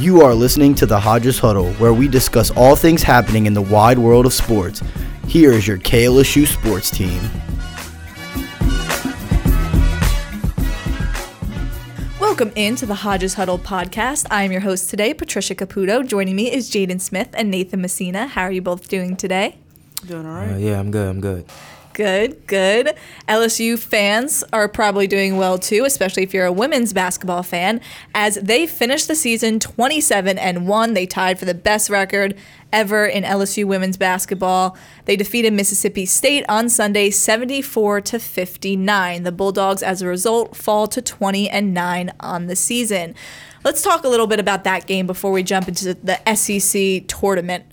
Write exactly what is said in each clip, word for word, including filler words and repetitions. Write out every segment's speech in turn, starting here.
You are listening to the Hodges Huddle, where we discuss all things happening in the wide world of sports. Here is your K L S U sports team. Welcome into the Hodges Huddle podcast. I am your host today, Patricia Caputo. Joining me is Jaden Smith and Nathan Messina. How are you both doing today? Doing all right. Uh, yeah, I'm good. I'm good. Good, good. L S U fans are probably doing well too, especially if you're a women's basketball fan, as they finished the season twenty-seven and one. They tied for the best record ever in L S U women's basketball. They defeated Mississippi State on Sunday seventy-four to fifty-nine. The Bulldogs, as a result, fall to twenty and nine on the season. Let's talk a little bit about that game before we jump into the S E C tournament.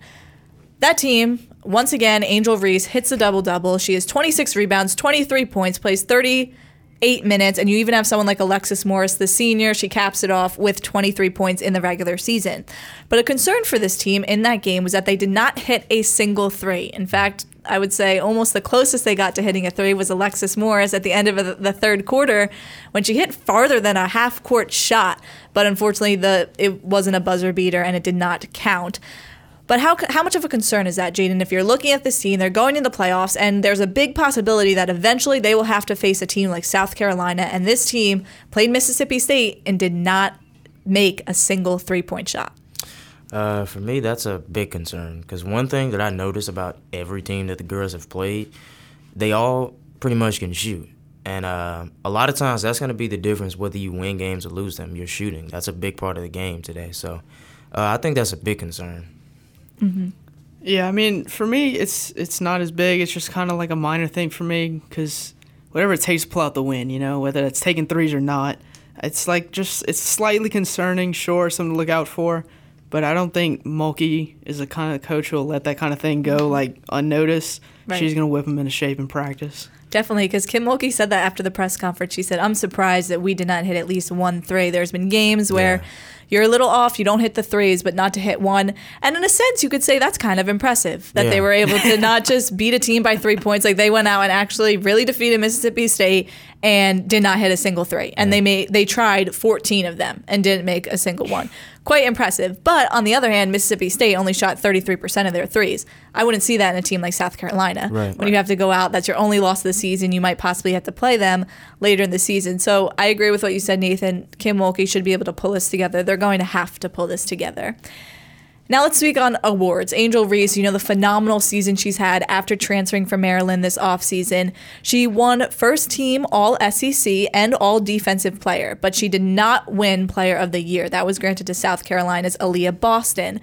That team, once again, Angel Reese hits a double-double. She has twenty-six rebounds, twenty-three points, plays thirty-eight minutes, and you even have someone like Alexis Morris, the senior. She caps it off with twenty-three points in the regular season. But a concern for this team in that game was that they did not hit a single three. In fact, I would say almost the closest they got to hitting a three was Alexis Morris at the end of the third quarter when she hit farther than a half-court shot. But unfortunately, the it wasn't a buzzer beater, and it did not count. But how how much of a concern is that, Jaden? If you're looking at this team, they're going into the playoffs, and there's a big possibility that eventually they will have to face a team like South Carolina, and this team played Mississippi State and did not make a single three-point shot. Uh, for me, that's a big concern, because one thing that I notice about every team that the girls have played, they all pretty much can shoot. And uh, a lot of times that's going to be the difference whether you win games or lose them. You're shooting. That's a big part of the game today. So uh, I think that's a big concern. Mm-hmm. Yeah, I mean, for me, it's it's not as big. It's just kind of like a minor thing for me because whatever it takes to pull out the win, you know, whether it's taking threes or not, it's like just it's slightly concerning, sure, something to look out for, but I don't think Mulkey is the kind of coach who will let that kind of thing go, like, unnoticed. Right. She's going to whip him into shape in practice. Definitely, because Kim Mulkey said that after the press conference. She said, I'm surprised that we did not hit at least one three. There's been games where yeah. you're a little off, you don't hit the threes, but not to hit one. And in a sense, you could say that's kind of impressive that yeah. they were able to not just beat a team by three points. Like, they went out and actually really defeated Mississippi State and did not hit a single three. And yeah. they made they tried fourteen of them and didn't make a single one. Quite impressive. But on the other hand, Mississippi State only shot thirty-three percent of their threes. I wouldn't see that in a team like South Carolina. Right, when right. you have to go out, that's your only loss of the season. You might possibly have to play them later in the season. So I agree with what you said, Nathan. Kim Mulkey should be able to pull this together. They're going to have to pull this together. Now let's speak on awards. Angel Reese, you know, the phenomenal season she's had after transferring from Maryland this offseason. She won first team All S E C and All-Defensive Player, but she did not win Player of the Year. That was granted to South Carolina's Aliyah Boston.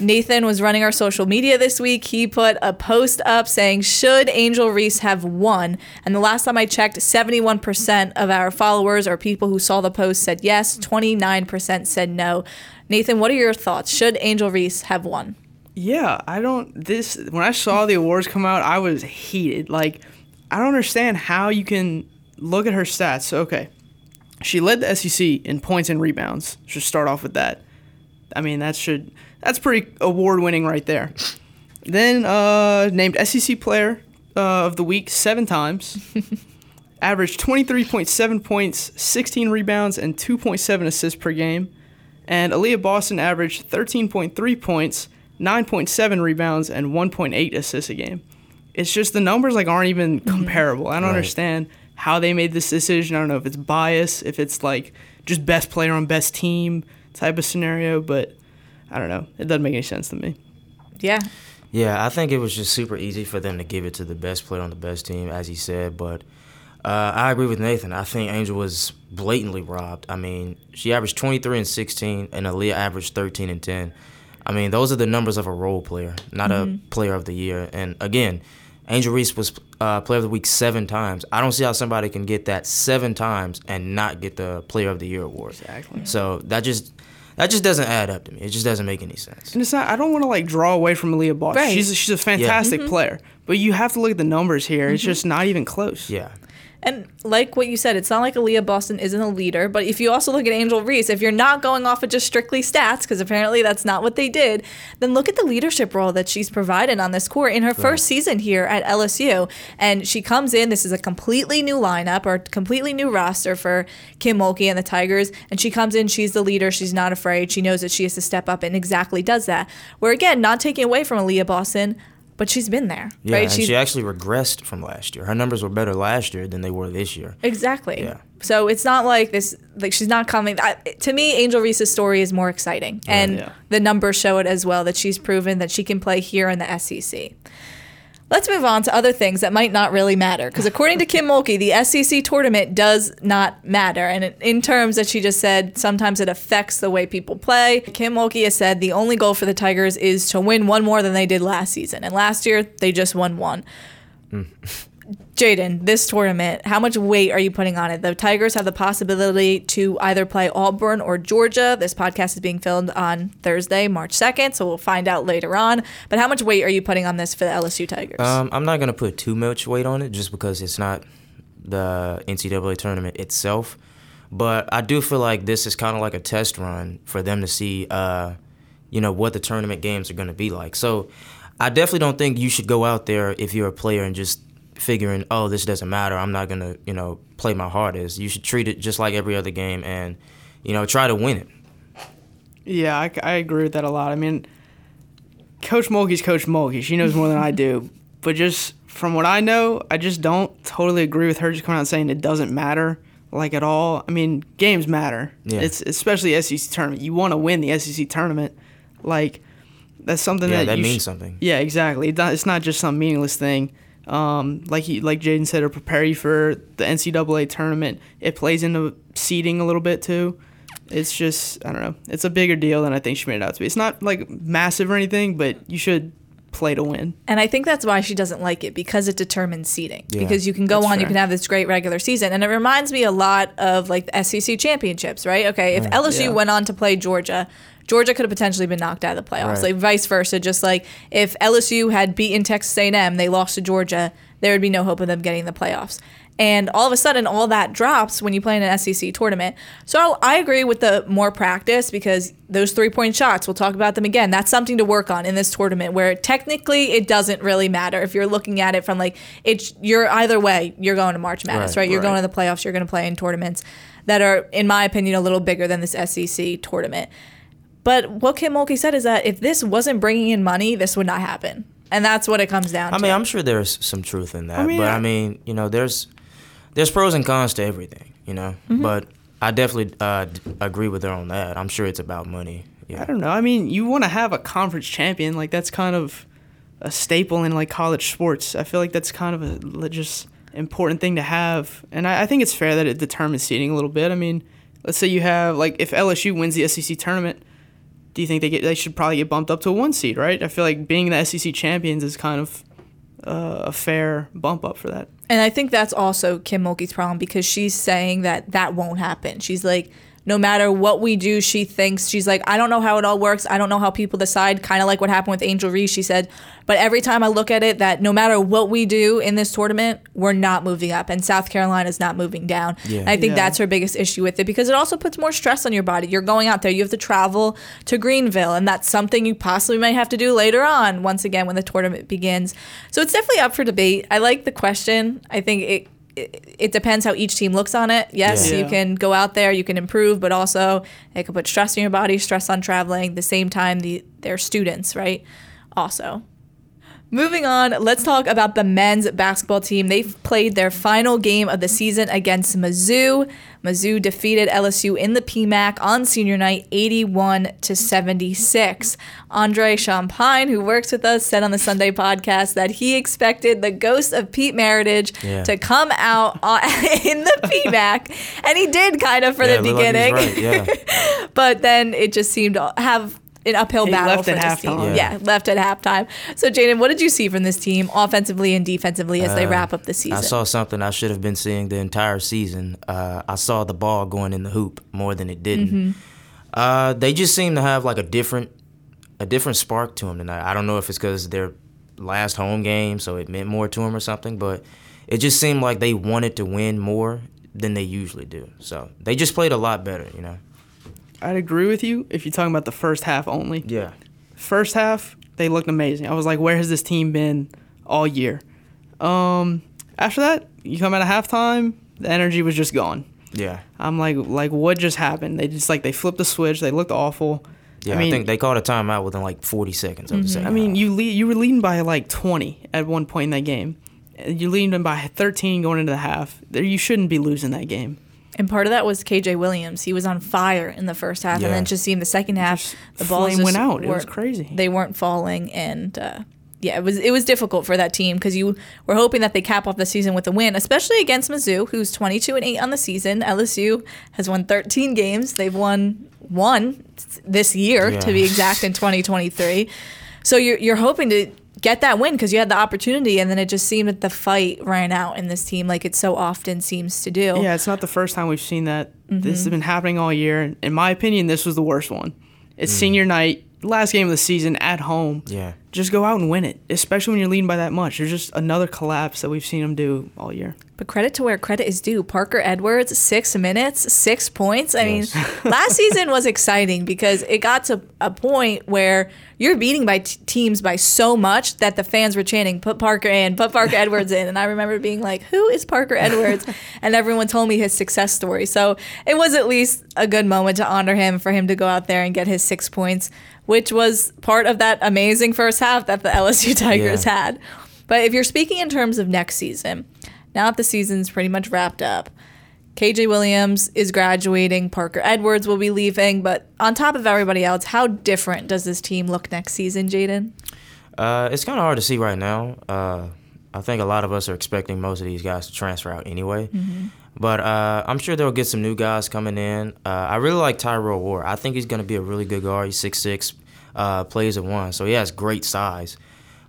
Nathan was running our social media this week. He put a post up saying, should Angel Reese have won? And the last time I checked, seventy-one percent of our followers or people who saw the post said yes, twenty-nine percent said no. Nathan, what are your thoughts? Should Angel Reese have won? Yeah, I don't, this, when I saw the awards come out, I was heated. Like, I don't understand how you can look at her stats. Okay, she led the S E C in points and rebounds. Should start off with that. I mean, that should... That's pretty award-winning right there. Then uh, named S E C Player uh, of the Week seven times. Averaged twenty-three point seven points, sixteen rebounds, and two point seven assists per game. And Aliyah Boston averaged thirteen point three points, nine point seven rebounds, and one point eight assists a game. It's just the numbers like aren't even mm-hmm. comparable. I don't right. understand how they made this decision. I don't know if it's bias, if it's like just best player on best team type of scenario, but... I don't know. It doesn't make any sense to me. Yeah. Yeah, I think it was just super easy for them to give it to the best player on the best team, as he said. But uh, I agree with Nathan. I think Angel was blatantly robbed. I mean, she averaged twenty-three and sixteen, and Aliyah averaged thirteen and ten. I mean, those are the numbers of a role player, not mm-hmm. a player of the year. And, again, Angel Reese was uh, player of the week seven times. I don't see how somebody can get that seven times and not get the player of the year award. Exactly. So that just – That just doesn't add up to me. It just doesn't make any sense. And it's not. I don't want to like draw away from Aliyah Boston. Right. She's a, she's a fantastic yeah. mm-hmm. player, but you have to look at the numbers here. Mm-hmm. It's just not even close. Yeah. And like what you said, it's not like Aliyah Boston isn't a leader, but if you also look at Angel Reese, if you're not going off of just strictly stats, because apparently that's not what they did, then look at the leadership role that she's provided on this court in her right. first season here at L S U. And she comes in, this is a completely new lineup or completely new roster for Kim Mulkey and the Tigers, and she comes in, she's the leader, she's not afraid, she knows that she has to step up and exactly does that. Where again, not taking away from Aliyah Boston, but she's been there, yeah, right? And she's, she actually regressed from last year. Her numbers were better last year than they were this year. Exactly. Yeah. So it's not like this, like she's not coming. I, to me, Angel Reese's story is more exciting. Yeah, and yeah. the numbers show it as well, that she's proven that she can play here in the S E C. Let's move on to other things that might not really matter. Because according to Kim Mulkey, the S E C tournament does not matter. And in terms that she just said, sometimes it affects the way people play. Kim Mulkey has said the only goal for the Tigers is to win one more than they did last season. And last year, they just won one. Mm. Jaden, this tournament, how much weight are you putting on it? The Tigers have the possibility to either play Auburn or Georgia. This podcast is being filmed on Thursday, March second, so we'll find out later on. But how much weight are you putting on this for the L S U Tigers? Um, I'm not going to put too much weight on it just because it's not the N C double A tournament itself. But I do feel like this is kind of like a test run for them to see, uh, you know, what the tournament games are going to be like. So I definitely don't think you should go out there if you're a player and just figuring, oh, this doesn't matter, I'm not going to, you know, play my hardest. You should treat it just like every other game and, you know, try to win it. Yeah, I, I agree with that a lot. I mean, Coach Mulkey's Coach Mulkey. She knows more than I do. But just from what I know, I just don't totally agree with her just coming out and saying it doesn't matter, like, at all. I mean, games matter. Yeah. It's especially S E C tournament. You want to win the S E C tournament. Like, that's something yeah, that, that you means sh- something. Yeah, exactly. It's not just some meaningless thing. Um, like he, like Jaden said, it'll prepare you for the N C double A tournament. It plays into seeding a little bit too. It's just, I don't know, it's a bigger deal than I think she made it out to be. It's not like massive or anything, but you should play to win. And I think that's why she doesn't like it, because it determines seeding. Yeah, because you can go on, fair. You can have this great regular season. And it reminds me a lot of like the S E C championships, right? Okay, if mm, L S U yeah. went on to play Georgia, Georgia could have potentially been knocked out of the playoffs, right. Like vice versa. Just like if L S U had beaten Texas A and M, they lost to Georgia, there would be no hope of them getting the playoffs. And all of a sudden, all that drops when you play in an S E C tournament. So I agree with the more practice, because those three-point shots, we'll talk about them again. That's something to work on in this tournament, where technically it doesn't really matter if you're looking at it from like, it's, you're either way, you're going to March Madness, right? right? You're right. going to the playoffs, you're going to play in tournaments that are, in my opinion, a little bigger than this S E C tournament. But what Kim Mulkey said is that if this wasn't bringing in money, this would not happen. And that's what it comes down to. I mean, I'm sure there's some truth in that. I mean, but, I mean, you know, there's there's pros and cons to everything, you know. Mm-hmm. But I definitely uh, agree with her on that. I'm sure it's about money. Yeah. I don't know. I mean, you want to have a conference champion. Like, that's kind of a staple in, like, college sports. I feel like that's kind of a just important thing to have. And I, I think it's fair that it determines seeding a little bit. I mean, let's say you have, like, if L S U wins the S E C tournament, do you think they get? They should probably get bumped up to a one seed, right? I feel like being the S E C champions is kind of uh, a fair bump up for that. And I think that's also Kim Mulkey's problem, because she's saying that that won't happen. She's like, no matter what we do, she thinks, she's like, I don't know how it all works. I don't know how people decide, kind of like what happened with Angel Reese, she said. But every time I look at it, that no matter what we do in this tournament, we're not moving up, and South Carolina is not moving down. Yeah. And I think yeah. that's her biggest issue with it, because it also puts more stress on your body. You're going out there. You have to travel to Greenville, and that's something you possibly might have to do later on, once again, when the tournament begins. So it's definitely up for debate. I like the question. I think it It depends how each team looks on it. Yes, yeah. you can go out there, you can improve, but also it can put stress on your body, stress on traveling. At the same time, the, they're students, right? Also. Moving on, let's talk about the men's basketball team. They've played their final game of the season against Mizzou. Mizzou defeated L S U in the P M A C on senior night, eighty-one to seventy-six. Andre Champagne, who works with us, said on the Sunday podcast that he expected the ghost of Pete Maravich yeah. to come out on, in the P M A C, and he did kind of for yeah, the beginning. Like he's right, yeah. But then it just seemed to have an uphill he battle left for this team. Yeah. yeah, left at halftime. So, Jaden, what did you see from this team offensively and defensively as uh, they wrap up the season? I saw something I should have been seeing the entire season. Uh, I saw the ball going in the hoop more than it didn't. Mm-hmm. Uh, they just seem to have like a different, a different spark to them tonight. I don't know if it's because their last home game, so it meant more to them or something, but it just seemed like they wanted to win more than they usually do. So they just played a lot better, you know. I'd agree with you if you're talking about the first half only. Yeah. First half, they looked amazing. I was like, where has this team been all year? Um, after that, you come out of halftime, the energy was just gone. Yeah. I'm like, like what just happened? They just, like, they flipped the switch. They looked awful. Yeah, I, mean, I think they called a timeout within, like, forty seconds of mm-hmm. the second I mean, half. you lead, you were leading by, like, twenty at one point in that game. You're leading them by thirteen going into the half. You shouldn't be losing that game. And part of that was K J Williams. He was on fire in the first half, yeah. and then just seeing the second half, just the balls just went out. It was crazy. They weren't falling, and uh, yeah, it was it was difficult for that team because you were hoping that they cap off the season with a win, especially against Mizzou, who's twenty-two and eight on the season. L S U has won thirteen games. They've won one this year, yeah. to be exact, in twenty twenty-three. So you're you're hoping to get that win because you had the opportunity, and then it just seemed that the fight ran out in this team like it so often seems to do. Yeah, it's not the first time we've seen that. Mm-hmm. This has been happening all year. In my opinion, this was the worst one. It's mm. senior night, last game of the season at home. Yeah. Just go out and win it, especially when you're leading by that much. There's just another collapse that we've seen them do all year. But credit to where credit is due. Parker Edwards, six minutes, six points. I yes. mean, last season was exciting because it got to a point where you're beating by t- teams by so much that the fans were chanting, put Parker in, put Parker Edwards in. And I remember being like, who is Parker Edwards? And everyone told me his success story. So it was at least a good moment to honor him, for him to go out there and get his six points, which was part of that amazing first half that the L S U Tigers yeah. had. But if you're speaking in terms of next season, now that the season's pretty much wrapped up, K J Williams is graduating, Parker Edwards will be leaving, but on top of everybody else, how different does this team look next season, Jaden? Uh, it's kind of hard to see right now. Uh, I think a lot of us are expecting most of these guys to transfer out anyway. Mm-hmm. But uh, I'm sure they'll get some new guys coming in. Uh, I really like Tyrell Ward. I think he's going to be a really good guard. He's six six, uh, plays at one, so he has great size.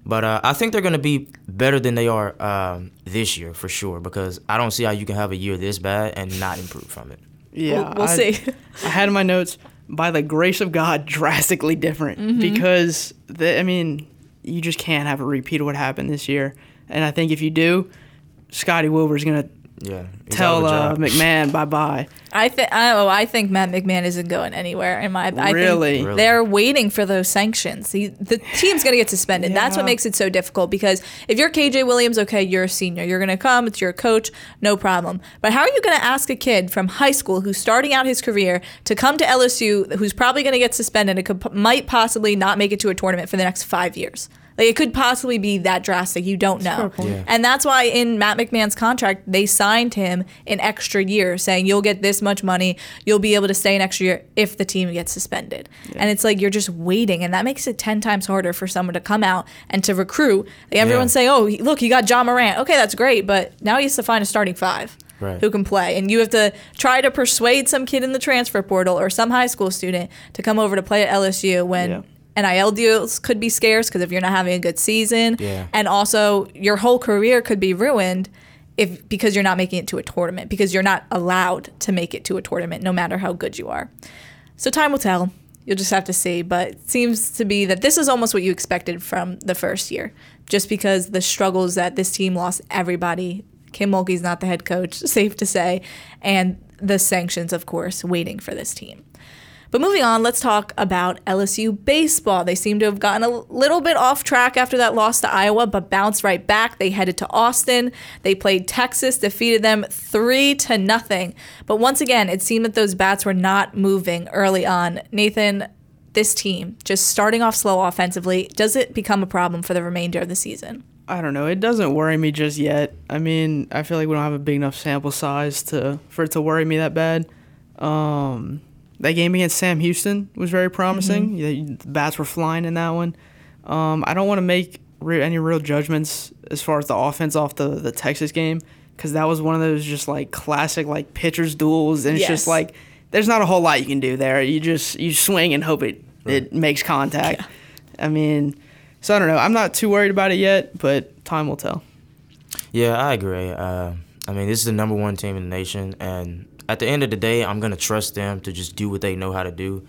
But uh, I think they're going to be better than they are um, this year for sure, because I don't see how you can have a year this bad and not improve from it. Yeah, We'll, we'll I, see. I had in my notes, by the grace of God, drastically different mm-hmm. because, the, I mean, you just can't have a repeat of what happened this year. And I think if you do, Scotty Wilbur's going to yeah, tell uh, McMahon bye-bye. I think oh, I think Matt McMahon isn't going anywhere. In my I really, think they're waiting for those sanctions. The, the team's going to get suspended. Yeah. That's what makes it so difficult, because if you're K J Williams, okay, you're a senior, you're going to come, it's your coach, no problem. But how are you going to ask a kid from high school who's starting out his career to come to L S U, who's probably going to get suspended and could, might possibly not make it to a tournament for the next five years? Like, it could possibly be that drastic. You don't know. Yeah. And that's why in Matt McMahon's contract, they signed him an extra year, saying you'll get this much money, you'll be able to stay an extra year if the team gets suspended. Yeah. And it's like you're just waiting, and that makes it ten times harder for someone to come out and to recruit. Like, everyone yeah. say, oh, look, you got Ja Morant. Okay, that's great, but now he has to find a starting five. Right. Who can play, and you have to try to persuade some kid in the transfer portal or some high school student to come over to play at L S U when yeah. – N I L deals could be scarce because if you're not having a good season, yeah. and also your whole career could be ruined if because you're not making it to a tournament, because you're not allowed to make it to a tournament no matter how good you are. So time will tell. You'll just have to see. But it seems to be that this is almost what you expected from the first year, just because the struggles that this team lost everybody. Kim Mulkey's not the head coach, safe to say, and the sanctions, of course, waiting for this team. But moving on, let's talk about L S U baseball. They seem to have gotten a little bit off track after that loss to Iowa, but bounced right back. They headed to Austin. They played Texas, defeated them three to nothing. But once again, it seemed that those bats were not moving early on. Nathan, this team, just starting off slow offensively, does it become a problem for the remainder of the season? I don't know. It doesn't worry me just yet. I mean, I feel like we don't have a big enough sample size to for it to worry me that bad. Um... That game against Sam Houston was very promising. Mm-hmm. The bats were flying in that one. Um, I don't want to make re- any real judgments as far as the offense off the, the Texas game, because that was one of those just like classic like pitchers duels, and it's yes. just like there's not a whole lot you can do there. You just you swing and hope it, right. it makes contact. Yeah. I mean, so I don't know. I'm not too worried about it yet, but time will tell. Yeah, I agree. Uh, I mean, this is the number one team in the nation, and at the end of the day, I'm going to trust them to just do what they know how to do.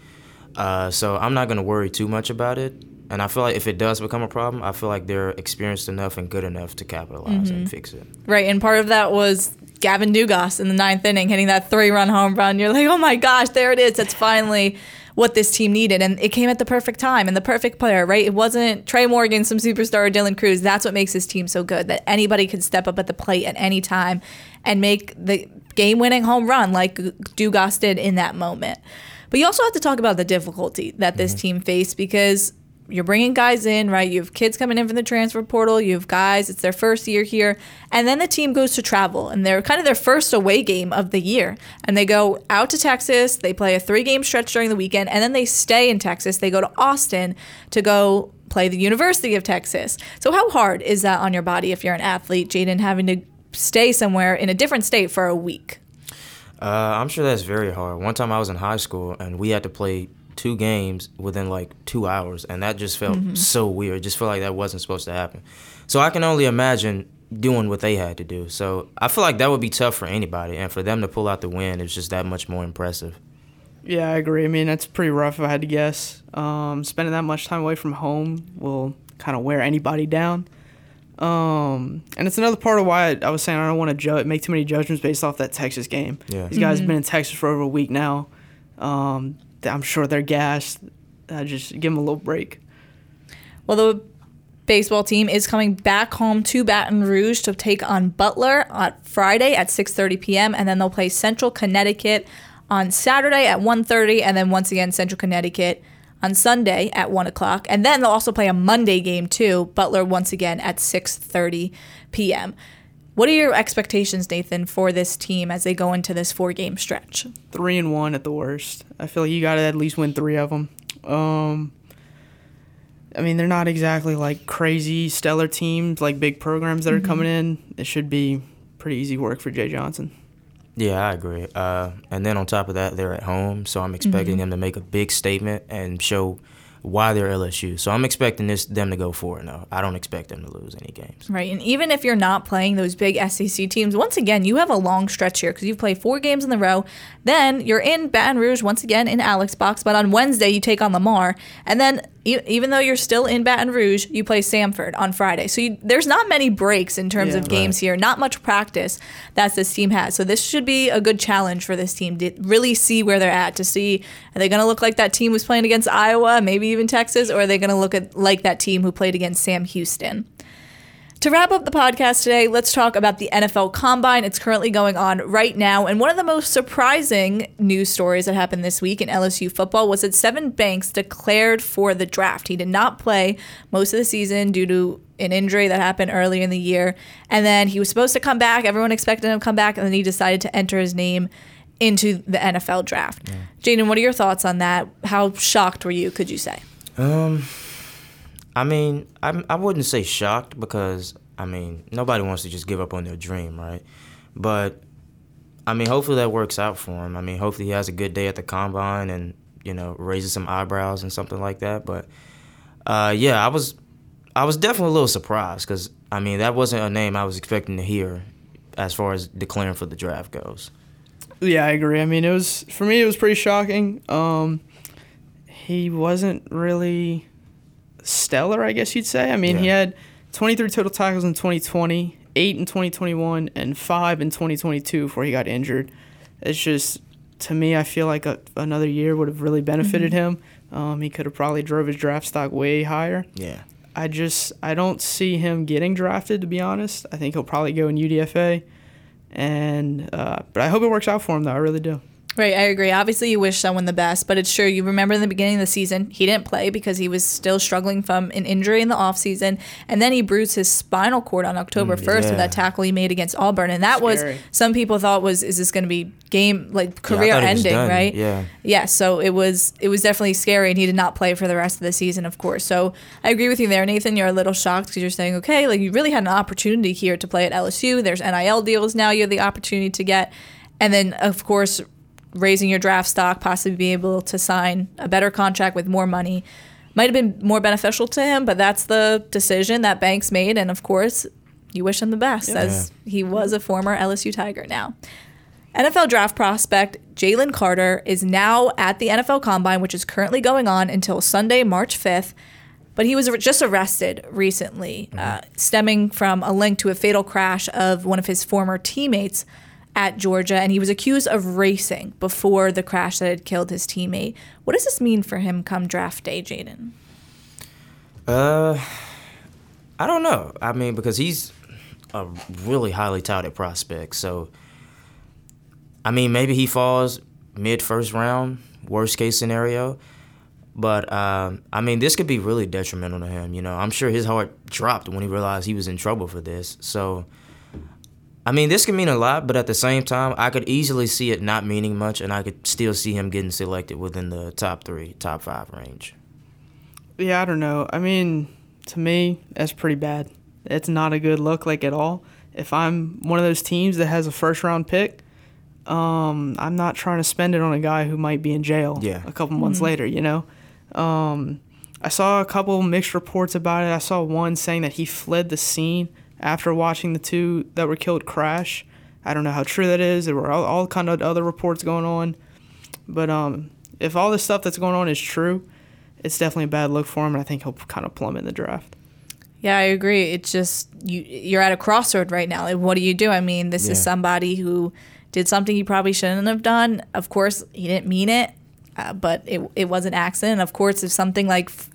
Uh, so I'm not going to worry too much about it. And I feel like if it does become a problem, I feel like they're experienced enough and good enough to capitalize mm-hmm. and fix it. Right, and part of that was Gavin Dugas in the ninth inning hitting that three-run home run. You're like, oh, my gosh, there it is. That's finally what this team needed. And it came at the perfect time and the perfect player, right? It wasn't Trey Morgan, some superstar, or Dylan Cruz. That's what makes this team so good, that anybody could step up at the plate at any time and make the game-winning home run like Dugas did in that moment. But you also have to talk about the difficulty that this mm-hmm. team faced, because – you're bringing guys in, right? You have kids coming in from the transfer portal. You have guys. It's their first year here. And then the team goes to travel, and they're kind of their first away game of the year. And they go out to Texas. They play a three-game stretch during the weekend, and then they stay in Texas. They go to Austin to go play the University of Texas. So how hard is that on your body if you're an athlete, Jaden, having to stay somewhere in a different state for a week? Uh, I'm sure that's very hard. One time I was in high school, and we had to play two games within like two hours, and that just felt mm-hmm. so weird. It just felt like that wasn't supposed to happen. So I can only imagine doing what they had to do. So I feel like that would be tough for anybody, and for them to pull out the win is just that much more impressive. Yeah, I agree. I mean, that's pretty rough if I had to guess. Um, spending that much time away from home will kind of wear anybody down. Um, and it's another part of why I, I was saying I don't want to ju- make too many judgments based off that Texas game. Yeah. These guys mm-hmm. have been in Texas for over a week now. Um, I'm sure they're gassed. I just give them a little break. Well, the baseball team is coming back home to Baton Rouge to take on Butler on Friday at six thirty p.m., and then they'll play Central Connecticut on Saturday at one thirty, and then once again Central Connecticut on Sunday at one o'clock. And then they'll also play a Monday game, too, Butler once again at six thirty p.m. What are your expectations, Nathan, for this team as they go into this four-game stretch? Three and one at the worst. I feel like you got to at least win three of them. Um, I mean, they're not exactly like crazy stellar teams, like big programs that are mm-hmm. coming in. It should be pretty easy work for Jay Johnson. Yeah, I agree. Uh, and then on top of that, they're at home, so I'm expecting mm-hmm. them to make a big statement and show why they're L S U. So I'm expecting this them to go for it now. I don't expect them to lose any games. Right, and even if you're not playing those big S E C teams, once again, you have a long stretch here because you've played four games in a row. Then you're in Baton Rouge once again in Alex Box, but on Wednesday you take on Lamar. And then e- even though you're still in Baton Rouge, you play Samford on Friday. So you, there's not many breaks in terms yeah, of games right. here, not much practice that this team has. So this should be a good challenge for this team to really see where they're at, to see are they going to look like that team who's playing against Iowa, maybe even Texas, or are they going to look at like that team who played against Sam Houston? To wrap up the podcast today, let's talk about the N F L Combine. It's currently going on right now, and one of the most surprising news stories that happened this week in L S U football was that Sevyn Banks declared for the draft. He did not play most of the season due to an injury that happened earlier in the year, and then he was supposed to come back. Everyone expected him to come back, and then he decided to enter his name into the N F L draft. Yeah. Jaden, what are your thoughts on that? How shocked were you, could you say? Um, I mean, I, I wouldn't say shocked because, I mean, nobody wants to just give up on their dream, right? But, I mean, hopefully that works out for him. I mean, hopefully he has a good day at the Combine and, you know, raises some eyebrows and something like that. But, uh, yeah, I was I was definitely a little surprised because, I mean, that wasn't a name I was expecting to hear as far as declaring for the draft goes. Yeah, I agree. I mean, it was for me, it was pretty shocking. Um, he wasn't really stellar, I guess you'd say. I mean, yeah. he had twenty-three total tackles in twenty twenty, eight in twenty twenty-one, and five in twenty twenty-two before he got injured. It's just, to me, I feel like a, another year would have really benefited mm-hmm. him. Um, he could have probably drove his draft stock way higher. Yeah. I just, I don't see him getting drafted, to be honest. I think he'll probably go in U D F A. And uh, but I hope it works out for him, though. I really do. Right, I agree. Obviously, you wish someone the best, but it's true. You remember in the beginning of the season, he didn't play because he was still struggling from an injury in the offseason, and then he bruised his spinal cord on October first yeah. with that tackle he made against Auburn, and that Scary. was, some people thought was, is this going to be game, like career-ending, yeah, right? Yeah. Yeah, so it was it was definitely scary, and he did not play for the rest of the season, of course. So I agree with you there, Nathan. You're a little shocked because you're saying, okay, like you really had an opportunity here to play at L S U. There's N I L deals now you have the opportunity to get, and then, of course, raising your draft stock, possibly be able to sign a better contract with more money. Might have been more beneficial to him, but that's the decision that Banks made. And, of course, you wish him the best, yeah. as he was a former L S U Tiger now. N F L draft prospect Jalen Carter is now at the N F L Combine, which is currently going on until Sunday, March fifth. But he was just arrested recently, mm-hmm. uh, stemming from a link to a fatal crash of one of his former teammates at Georgia, and he was accused of racing before the crash that had killed his teammate. What does this mean for him come draft day, Jaden? Uh, I don't know. I mean, because he's a really highly touted prospect. So, I mean, maybe he falls mid-first round, worst-case scenario. But, um, I mean, this could be really detrimental to him. You know, I'm sure his heart dropped when he realized he was in trouble for this. So, I mean, this could mean a lot, but at the same time, I could easily see it not meaning much, and I could still see him getting selected within the top three, top five range. Yeah, I don't know. I mean, to me, that's pretty bad. It's not a good look, like, at all. If I'm one of those teams that has a first-round pick, um, I'm not trying to spend it on a guy who might be in jail yeah. a couple months mm-hmm. later, you know? Um, I saw a couple mixed reports about it. I saw one saying that he fled the scene after watching the two that were killed crash. I don't know how true that is. There were all, all kind of other reports going on. But um, if all this stuff that's going on is true, it's definitely a bad look for him, and I think he'll kind of plummet in the draft. Yeah, I agree. It's just you, you're at a crossroad right now. Like, what do you do? I mean, this yeah. is somebody who did something he probably shouldn't have done. Of course, he didn't mean it, uh, but it, it was an accident. Of course, if something like f-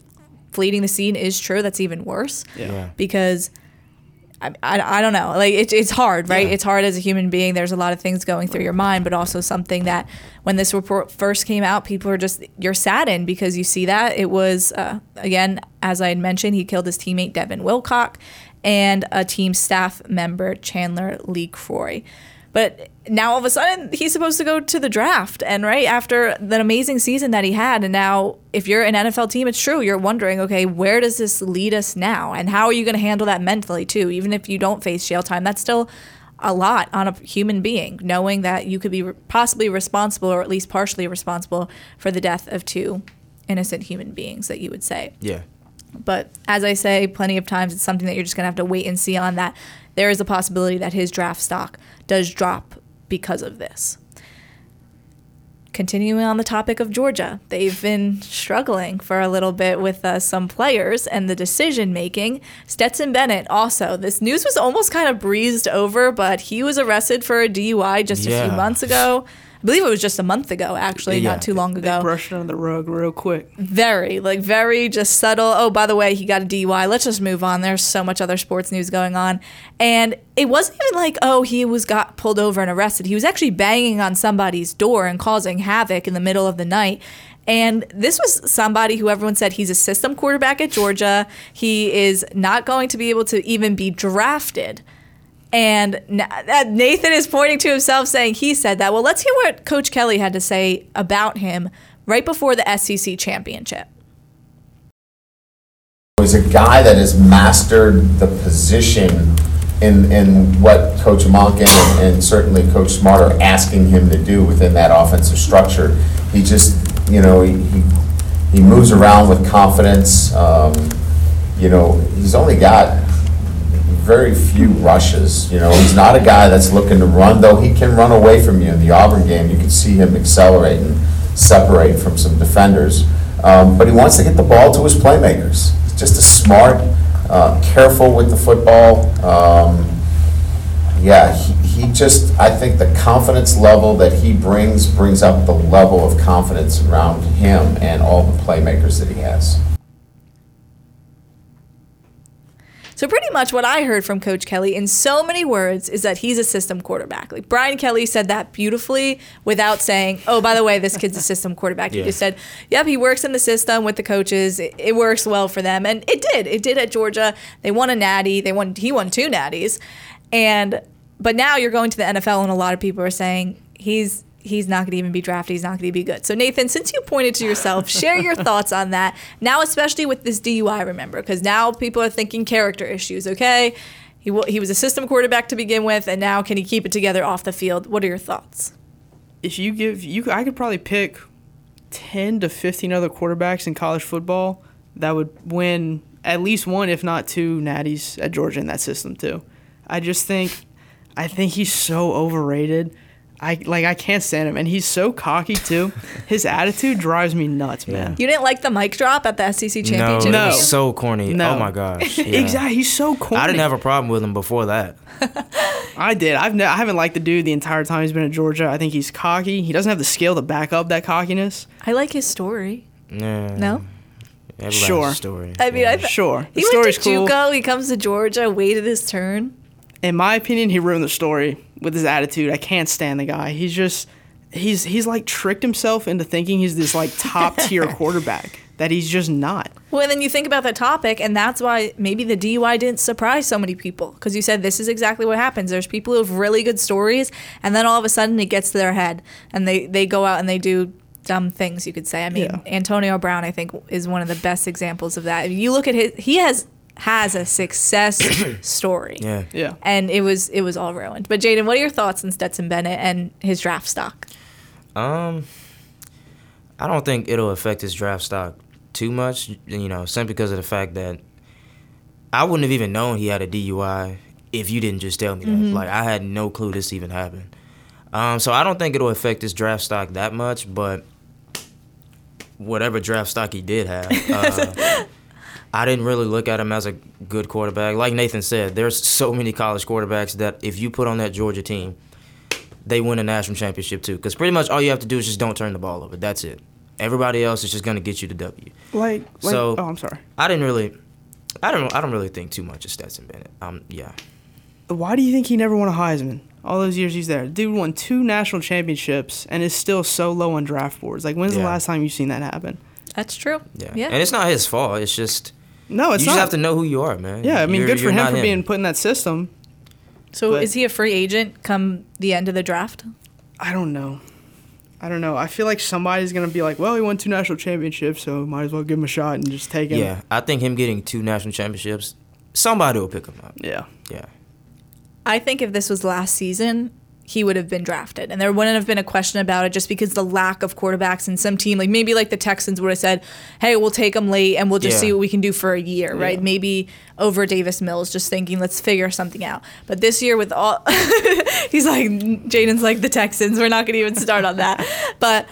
fleeing the scene is true, that's even worse. Yeah. yeah. Because... I, I don't know. Like it, it's hard, right? Yeah. It's hard as a human being. There's a lot of things going through your mind, but also something that when this report first came out, people are just, you're saddened because you see that. It was, uh, again, as I had mentioned, he killed his teammate Devin Wilcock and a team staff member, Chandler Lee Croy. But now all of a sudden he's supposed to go to the draft, and right after that amazing season that he had, and now if you're an N F L team, it's true, you're wondering, okay, where does this lead us now? And how are you going to handle that mentally too? Even if you don't face jail time, that's still a lot on a human being, knowing that you could be possibly responsible, or at least partially responsible, for the death of two innocent human beings that you would say. Yeah. But as I say plenty of times, it's something that you're just going to have to wait and see on that. There is a possibility that his draft stock does drop because of this. Continuing on the topic of Georgia, they've been struggling for a little bit with uh, some players and the decision-making. Stetson Bennett also. This news was almost kind of breezed over, but he was arrested for a D U I just yeah. a few months ago. I believe it was just a month ago, actually, yeah. not too long ago. They brushed it under the rug real quick. Very, like very just subtle. Oh, by the way, he got a D U I. Let's just move on. There's so much other sports news going on. And it wasn't even like, oh, he was got pulled over and arrested. He was actually banging on somebody's door and causing havoc in the middle of the night. And this was somebody who everyone said he's a system quarterback at Georgia. He is not going to be able to even be drafted. And Nathan is pointing to himself saying he said that. Well, let's hear what Coach Kelly had to say about him right before the S E C championship. He's a guy that has mastered the position in in what Coach Monken and, and certainly Coach Smart are asking him to do within that offensive structure. He just, you know, he, he moves around with confidence. Um, you know, he's only got... very few rushes. You know, he's not a guy that's looking to run, though he can run away from you. In the Auburn game, you can see him accelerate and separate from some defenders. Um, but he wants to get the ball to his playmakers. He's just a smart, uh, careful with the football. Um, yeah, he, he just, I think the confidence level that he brings, brings up the level of confidence around him and all the playmakers that he has. So pretty much what I heard from Coach Kelly in so many words is that he's a system quarterback. Like Brian Kelly said that beautifully without saying, oh, by the way, this kid's a system quarterback. He yeah. just said, yep, he works in the system with the coaches. It, it works well for them. And it did. It did at Georgia. They won a natty. They won. He won two natties. And but now you're going to the N F L, and a lot of people are saying he's he's not going to even be drafted. He's not going to be good. So, Nathan, since you pointed to yourself, share your thoughts on that. Now, especially with this D U I, remember, because now people are thinking character issues, okay? He w- he was a system quarterback to begin with, and now can he keep it together off the field? What are your thoughts? If you give – you, I could probably pick ten to fifteen other quarterbacks in college football that would win at least one, if not two, natties at Georgia in that system too. I just think – I think he's so overrated. – I like I can't stand him, and he's so cocky too. His attitude drives me nuts, man. Yeah. You didn't like the mic drop at the S E C championship? No, no. It was so corny. No. Oh my gosh, yeah. Exactly. He's so corny. I didn't have a problem with him before that. I did. I've ne- I haven't liked the dude the entire time he's been at Georgia. I think he's cocky. He doesn't have the skill to back up that cockiness. I like his story. Yeah. No. Everybody's sure. Story. I mean, yeah. I th- sure. The he story's went to cool. JUCO. He comes to Georgia. Waited his turn. In my opinion, he ruined the story with his attitude. I can't stand the guy. He's just, he's he's like tricked himself into thinking he's this like top tier quarterback that he's just not. Well, and then you think about the topic, and that's why maybe the D U I didn't surprise so many people, because you said this is exactly what happens. There's people who have really good stories, and then all of a sudden it gets to their head, and they, they go out and they do dumb things, you could say. I mean, yeah. Antonio Brown, I think, is one of the best examples of that. If you look at his, he has... has a success story. Yeah. Yeah. And it was it was all ruined. But Jaden, what are your thoughts on Stetson Bennett and his draft stock? Um I don't think it'll affect his draft stock too much, you know, simply because of the fact that I wouldn't have even known he had a D U I if you didn't just tell me mm-hmm. that. Like, I had no clue this even happened. Um so I don't think it'll affect his draft stock that much, but whatever draft stock he did have, uh I didn't really look at him as a good quarterback. Like Nathan said, there's so many college quarterbacks that if you put on that Georgia team, they win a national championship too. Because pretty much all you have to do is just don't turn the ball over. That's it. Everybody else is just going to get you the W. Like, like so, oh, I'm sorry. I didn't really, I don't, I don't really think too much of Stetson Bennett. Um, yeah. Why do you think he never won a Heisman? All those years he's there, dude won two national championships and is still so low on draft boards. Like, when's yeah. the last time you've seen that happen? That's true. Yeah. yeah. And it's not his fault. It's just. No, it's you not. You just have to know who you are, man. Yeah, I mean, you're, good for him for him. being put in that system. So but is he a free agent come the end of the draft? I don't know. I don't know. I feel like somebody's going to be like, well, he won two national championships, so might as well give him a shot and just take him. Yeah, I think him getting two national championships, somebody will pick him up. Yeah. Yeah. I think if this was last season, he would have been drafted. And there wouldn't have been a question about it just because the lack of quarterbacks in some team, like maybe like the Texans would have said, hey, we'll take him late and we'll just yeah. see what we can do for a year, yeah. right? Maybe over Davis Mills just thinking, let's figure something out. But this year with all, he's like, Jaden's like the Texans. We're not going to even start on that. But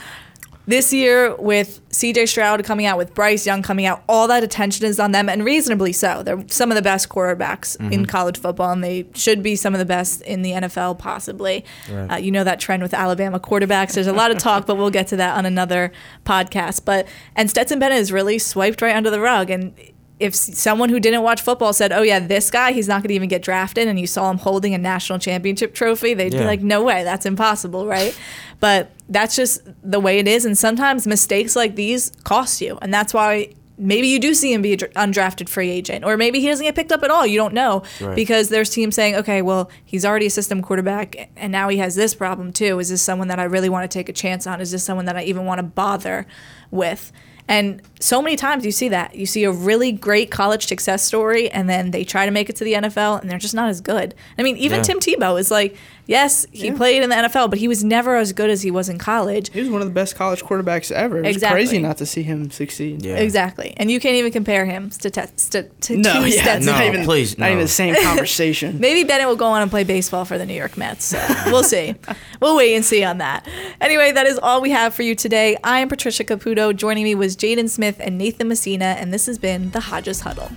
this year with C J. Stroud coming out, with Bryce Young coming out, all that attention is on them, and reasonably so. They're some of the best quarterbacks mm-hmm. in college football, and they should be some of the best in the N F L possibly. Right. Uh, you know that trend with Alabama quarterbacks. There's a lot of talk, but we'll get to that on another podcast. But and Stetson Bennett is really swiped right under the rug. And if someone who didn't watch football said, oh, yeah, this guy, he's not going to even get drafted, and you saw him holding a national championship trophy, they'd yeah. be like, no way, that's impossible, right? But that's just the way it is, and sometimes mistakes like these cost you, and that's why maybe you do see him be an undrafted free agent, or maybe he doesn't get picked up at all. You don't know right. because there's teams saying, okay, well, he's already a system quarterback, and now he has this problem too. Is this someone that I really want to take a chance on? Is this someone that I even want to bother with? And so many times you see that. You see a really great college success story, and then they try to make it to the N F L, and they're just not as good. I mean, even yeah. Tim Tebow is like, yes, he yeah. played in the N F L, but he was never as good as he was in college. He was one of the best college quarterbacks ever. It was exactly. crazy not to see him succeed. Yeah. Exactly. And you can't even compare him to, te- to, to no, yeah, Stetson. No, not even, please, no. Not even the same conversation. Maybe Bennett will go on and play baseball for the New York Mets. So we'll see. We'll wait and see on that. Anyway, that is all we have for you today. I am Patricia Caputo. Joining me was Jaden Smith and Nathan Messina, and this has been the Hodges Huddle.